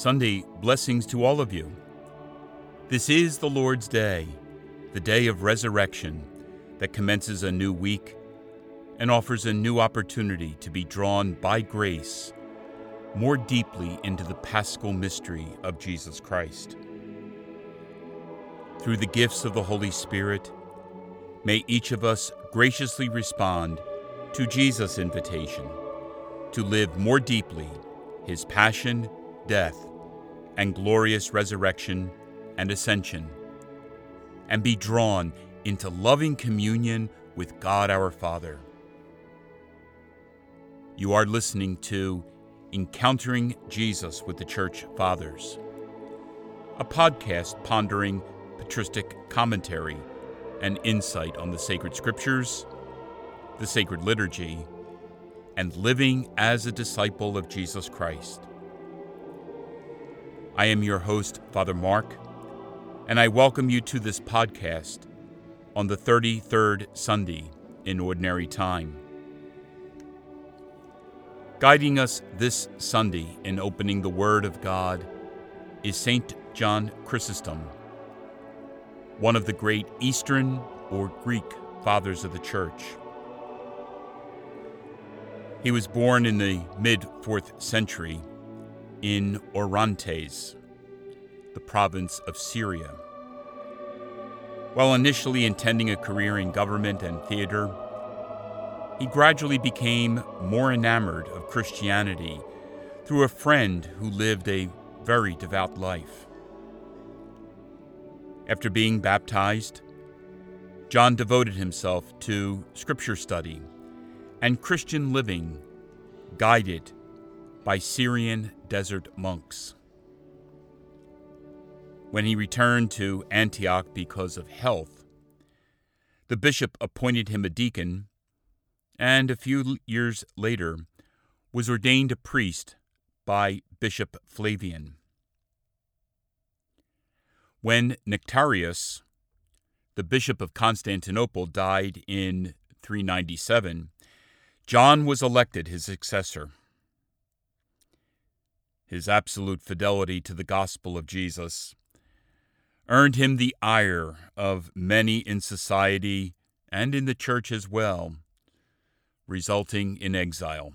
Sunday, blessings to all of you. This is the Lord's Day, the day of resurrection that commences a new week and offers a new opportunity to be drawn by grace more deeply into the Paschal mystery of Jesus Christ. Through the gifts of the Holy Spirit, may each of us graciously respond to Jesus' invitation to live more deeply his passion, death, and glorious resurrection and ascension, and be drawn into loving communion with God our Father. You are listening to Encountering Jesus with the Church Fathers, a podcast pondering patristic commentary and insight on the sacred scriptures, the sacred liturgy, and living as a disciple of Jesus Christ. I am your host, Father Mark, and I welcome you to this podcast on the 33rd Sunday in Ordinary Time. Guiding us this Sunday in opening the Word of God is Saint John Chrysostom, one of the great Eastern or Greek fathers of the Church. He was born in the mid-4th century in Orontes, the province of Syria. While initially intending a career in government and theater, he gradually became more enamored of Christianity through a friend who lived a very devout life. After being baptized, John devoted himself to scripture study and Christian living, guided by Syrian desert monks. When he returned to Antioch because of health, the bishop appointed him a deacon, and a few years later was ordained a priest by Bishop Flavian. When Nectarius, the bishop of Constantinople, died in 397, John was elected his successor. His absolute fidelity to the gospel of Jesus earned him the ire of many in society and in the church as well, resulting in exile.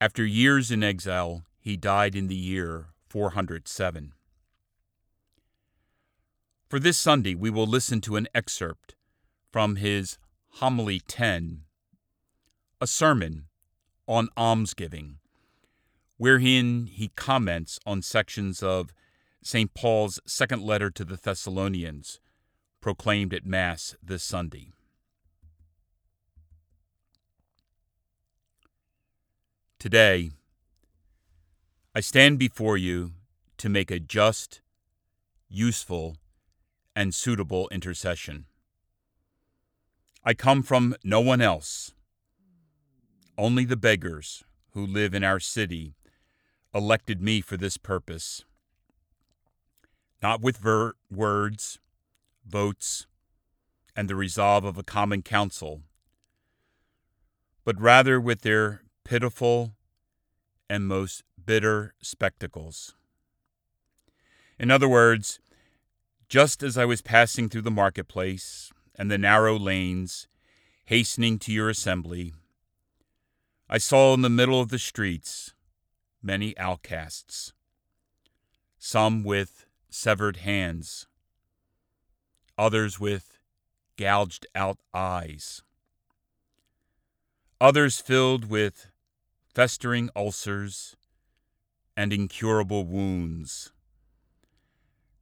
After years in exile, he died in the year 407. For this Sunday, we will listen to an excerpt from his Homily 10, a sermon on almsgiving, wherein he comments on sections of Saint Paul's second letter to the Thessalonians, proclaimed at Mass this Sunday. Today, I stand before you to make a just, useful, and suitable intercession. I come from no one else, only the beggars who live in our city elected me for this purpose, not with words, votes, and the resolve of a common council, but rather with their pitiful and most bitter spectacles. In other words, just as I was passing through the marketplace and the narrow lanes, hastening to your assembly, I saw in the middle of the streets many outcasts, some with severed hands, others with gouged-out eyes, others filled with festering ulcers and incurable wounds,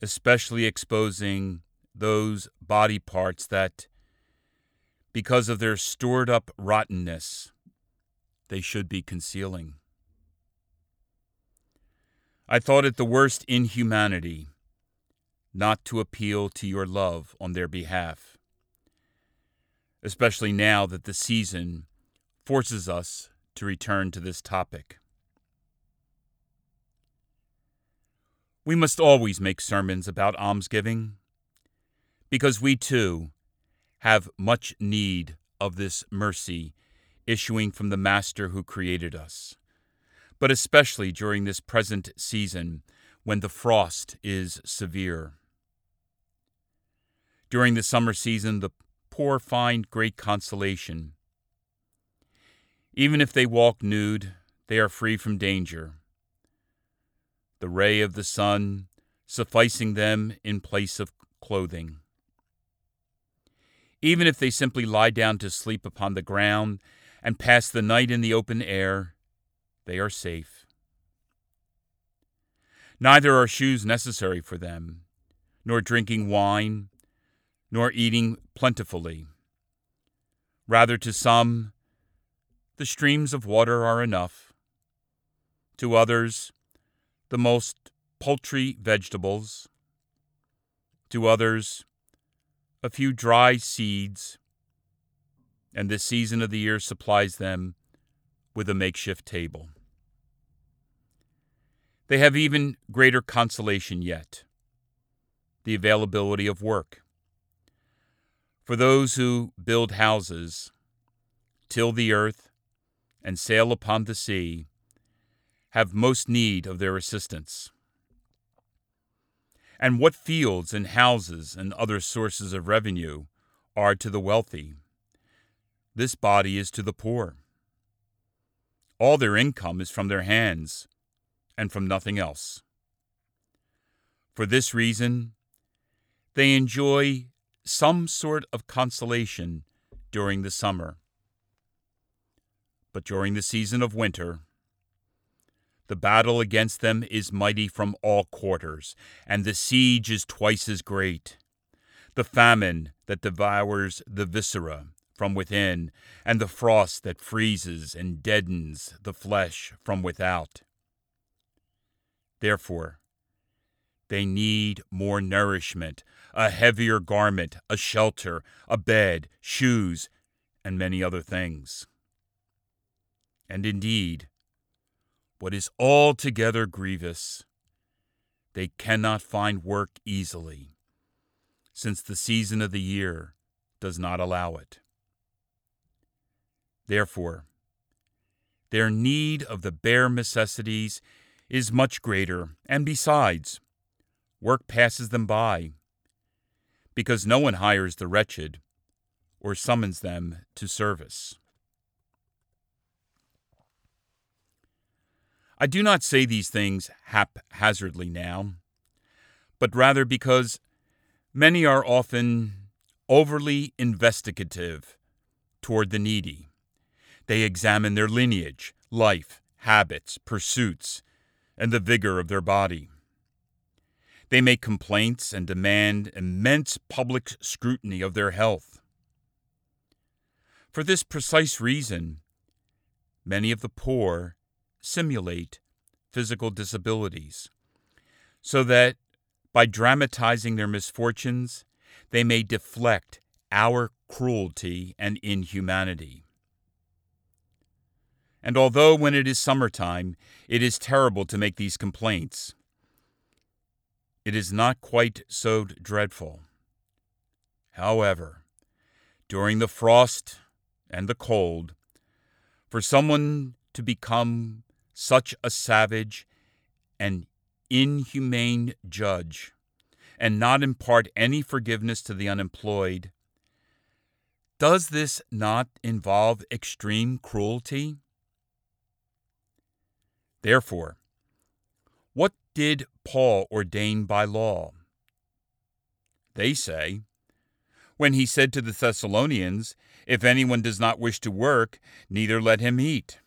especially exposing those body parts that, because of their stored-up rottenness, they should be concealing. I thought it the worst inhumanity not to appeal to your love on their behalf, especially now that the season forces us to return to this topic. We must always make sermons about almsgiving, because we too have much need of this mercy issuing from the Master who created us, but especially during this present season when the frost is severe. During the summer season, the poor find great consolation. Even if they walk nude, they are free from danger, the ray of the sun sufficing them in place of clothing. Even if they simply lie down to sleep upon the ground and pass the night in the open air, they are safe. Neither are shoes necessary for them, nor drinking wine, nor eating plentifully. Rather, to some, the streams of water are enough. To others, the most paltry vegetables. To others, a few dry seeds, and this season of the year supplies them with a makeshift table. They have even greater consolation yet, the availability of work. For those who build houses, till the earth, and sail upon the sea, have most need of their assistance. And what fields and houses and other sources of revenue are to the wealthy, this body is to the poor. All their income is from their hands, and from nothing else. For this reason, they enjoy some sort of consolation during the summer. But during the season of winter, the battle against them is mighty from all quarters, and the siege is twice as great. The famine that devours the viscera from within, and the frost that freezes and deadens the flesh from without. Therefore, they need more nourishment, a heavier garment, a shelter, a bed, shoes, and many other things. And indeed, what is altogether grievous, they cannot find work easily, since the season of the year does not allow it. Therefore, their need of the bare necessities is much greater, and besides, work passes them by, because no one hires the wretched or summons them to service. I do not say these things haphazardly now, but rather because many are often overly investigative toward the needy. They examine their lineage, life, habits, pursuits, and the vigor of their body. They make complaints and demand immense public scrutiny of their health. For this precise reason, many of the poor simulate physical disabilities, so that by dramatizing their misfortunes, they may deflect our cruelty and inhumanity. And although when it is summertime, it is terrible to make these complaints, it is not quite so dreadful. However, during the frost and the cold, for someone to become such a savage and inhumane judge, and not impart any forgiveness to the unemployed, does this not involve extreme cruelty? Therefore, what did Paul ordain by law? They say, when he said to the Thessalonians, "If anyone does not wish to work, neither let him eat."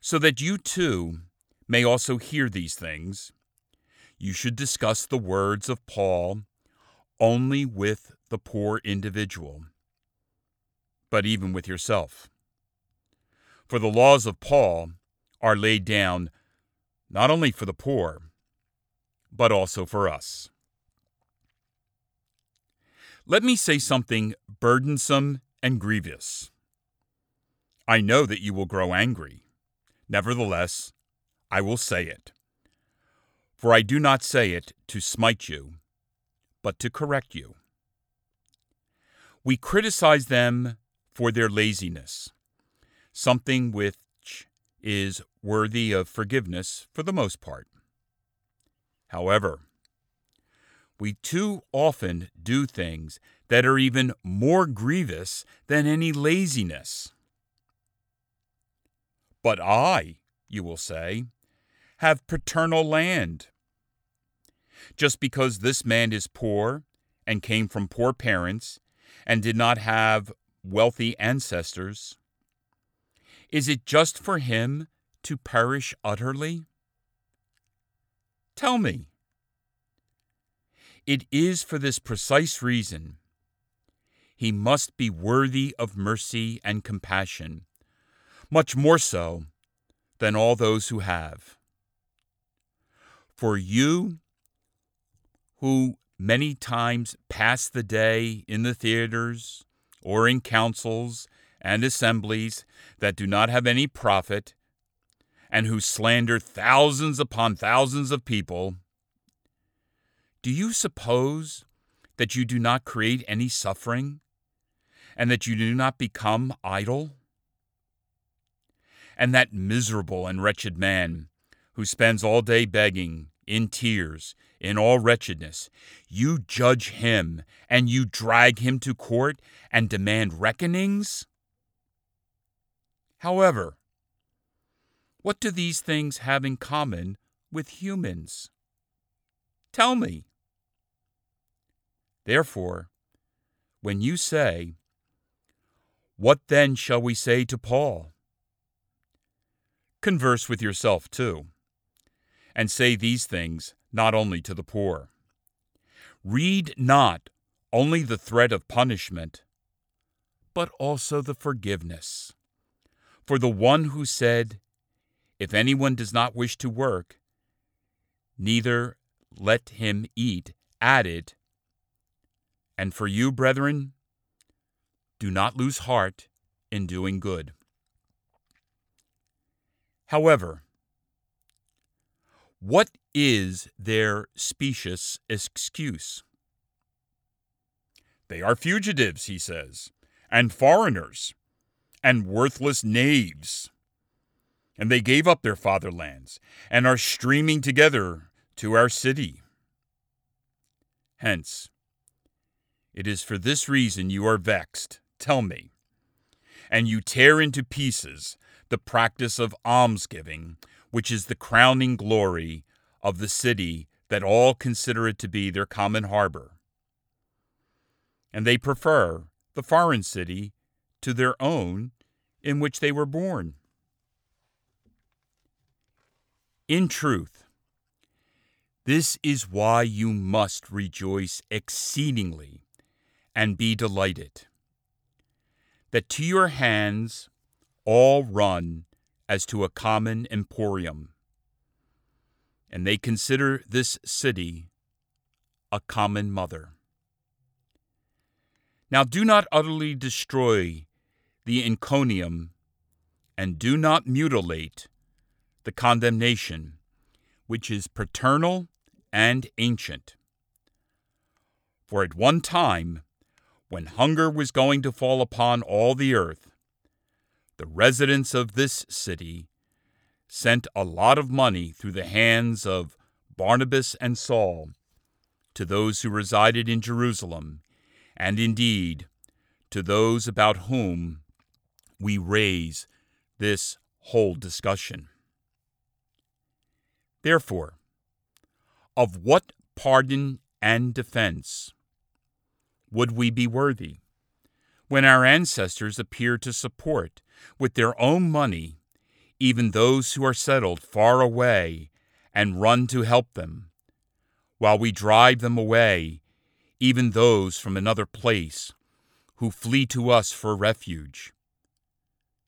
So that you too may also hear these things, you should discuss the words of Paul only with the poor individual, but even with yourself. For the laws of Paul are laid down not only for the poor, but also for us. Let me say something burdensome and grievous. I know that you will grow angry. Nevertheless, I will say it, for I do not say it to smite you, but to correct you. We criticize them for their laziness, something which is worthy of forgiveness for the most part. However, we too often do things that are even more grievous than any laziness. But I, you will say, have paternal land. Just because this man is poor and came from poor parents and did not have wealthy ancestors, is it just for him to perish utterly? Tell me. It is for this precise reason. He must be worthy of mercy and compassion, much more so than all those who have. For you, who many times pass the day in the theaters or in councils and assemblies that do not have any profit, and who slander thousands upon thousands of people, do you suppose that you do not create any suffering, and that you do not become idle? And that miserable and wretched man who spends all day begging, in tears, in all wretchedness, you judge him, and you drag him to court and demand reckonings? However, what do these things have in common with humans? Tell me. Therefore, when you say, "What then shall we say to Paul?" converse with yourself too, and say these things not only to the poor. Read not only the threat of punishment, but also the forgiveness. For the one who said, "If anyone does not wish to work, neither let him eat," added, "And for you, brethren, do not lose heart in doing good." However, what is their specious excuse? They are fugitives, he says, and foreigners, and worthless knaves. And they gave up their fatherlands, and are streaming together to our city. Hence, it is for this reason you are vexed, tell me, and you tear into pieces the practice of almsgiving, which is the crowning glory of the city that all consider it to be their common harbor. And they prefer the foreign city to their own in which they were born. In truth, this is why you must rejoice exceedingly and be delighted, that to your hands all run as to a common emporium, and they consider this city a common mother. Now do not utterly destroy the encomium, and do not mutilate the condemnation, which is paternal and ancient. For at one time, when hunger was going to fall upon all the earth, the residents of this city sent a lot of money through the hands of Barnabas and Saul to those who resided in Jerusalem, and indeed to those about whom we raise this whole discussion. Therefore, of what pardon and defense would we be worthy, when our ancestors appear to support with their own money even those who are settled far away and run to help them, while we drive them away, even those from another place who flee to us for refuge?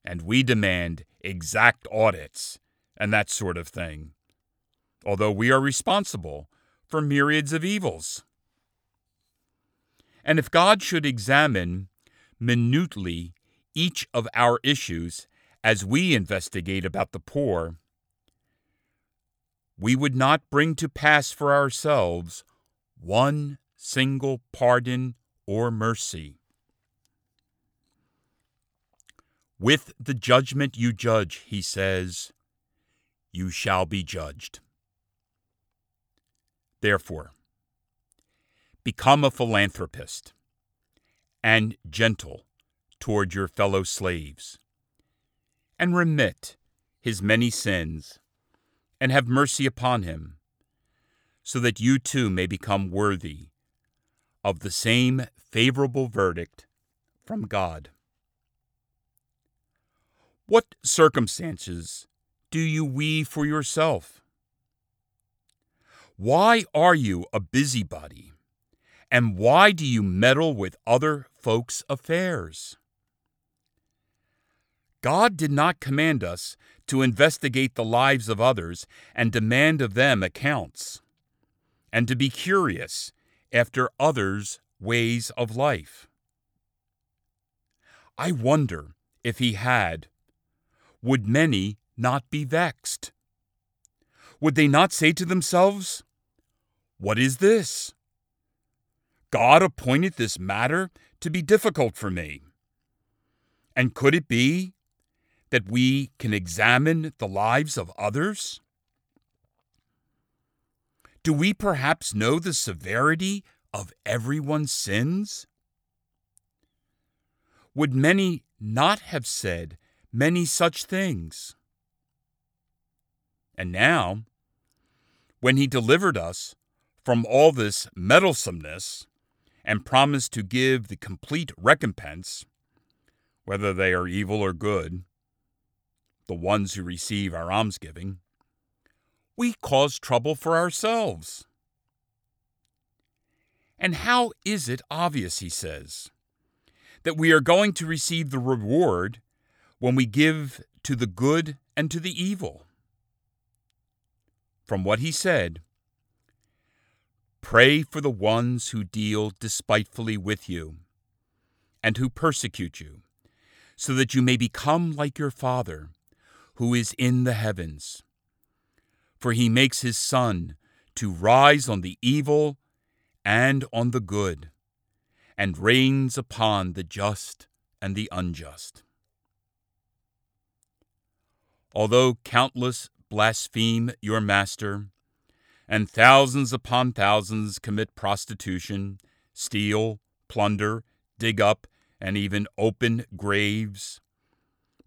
And we demand exact audits and that sort of thing, although we are responsible for myriads of evils. And if God should examine minutely each of our issues as we investigate about the poor, we would not bring to pass for ourselves one single pardon or mercy. With the judgment you judge, he says, you shall be judged. Therefore, become a philanthropist and gentle toward your fellow slaves, and remit his many sins, and have mercy upon him, so that you too may become worthy of the same favorable verdict from God. What circumstances do you weave for yourself? Why are you a busybody, and why do you meddle with other folks' affairs? God did not command us to investigate the lives of others and demand of them accounts, and to be curious after others' ways of life. I wonder if he had, would many not be vexed? Would they not say to themselves, "What is this? God appointed this matter to be difficult for me. And could it be that we can examine the lives of others? Do we perhaps know the severity of everyone's sins?" Would many not have said many such things? And now, when he delivered us from all this meddlesomeness and promised to give the complete recompense, whether they are evil or good, the ones who receive our almsgiving, we cause trouble for ourselves. And how is it obvious, he says, that we are going to receive the reward when we give to the good and to the evil? From what he said, "Pray for the ones who deal despitefully with you and who persecute you, so that you may become like your Father who is in the heavens. For he makes his sun to rise on the evil and on the good, and rains upon the just and the unjust." Although countless blaspheme your master, and thousands upon thousands commit prostitution, steal, plunder, dig up, and even open graves,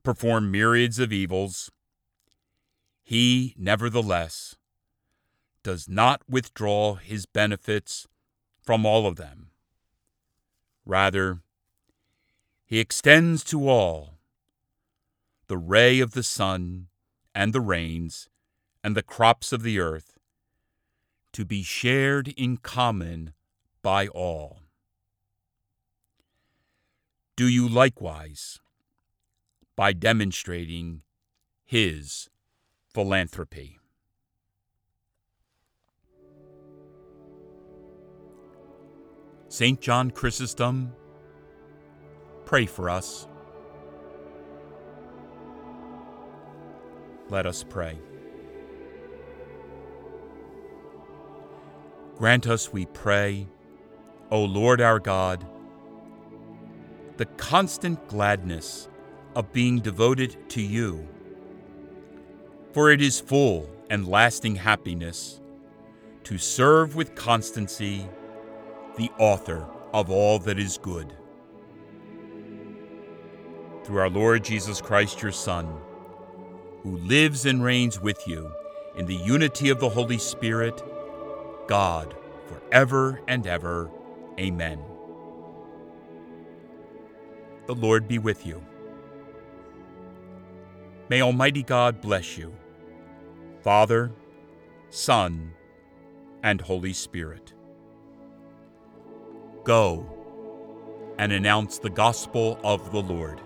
perform myriads of evils, he, nevertheless, does not withdraw his benefits from all of them. Rather, he extends to all the ray of the sun and the rains and the crops of the earth to be shared in common by all. Do you likewise by demonstrating his philanthropy. Saint John Chrysostom, pray for us. Let us pray. Grant us, we pray, O Lord our God, the constant gladness of being devoted to you, for it is full and lasting happiness to serve with constancy the author of all that is good. Through our Lord Jesus Christ, your Son, who lives and reigns with you in the unity of the Holy Spirit, God, forever and ever. Amen. The Lord be with you. May Almighty God bless you, Father, Son, and Holy Spirit. Go and announce the gospel of the Lord.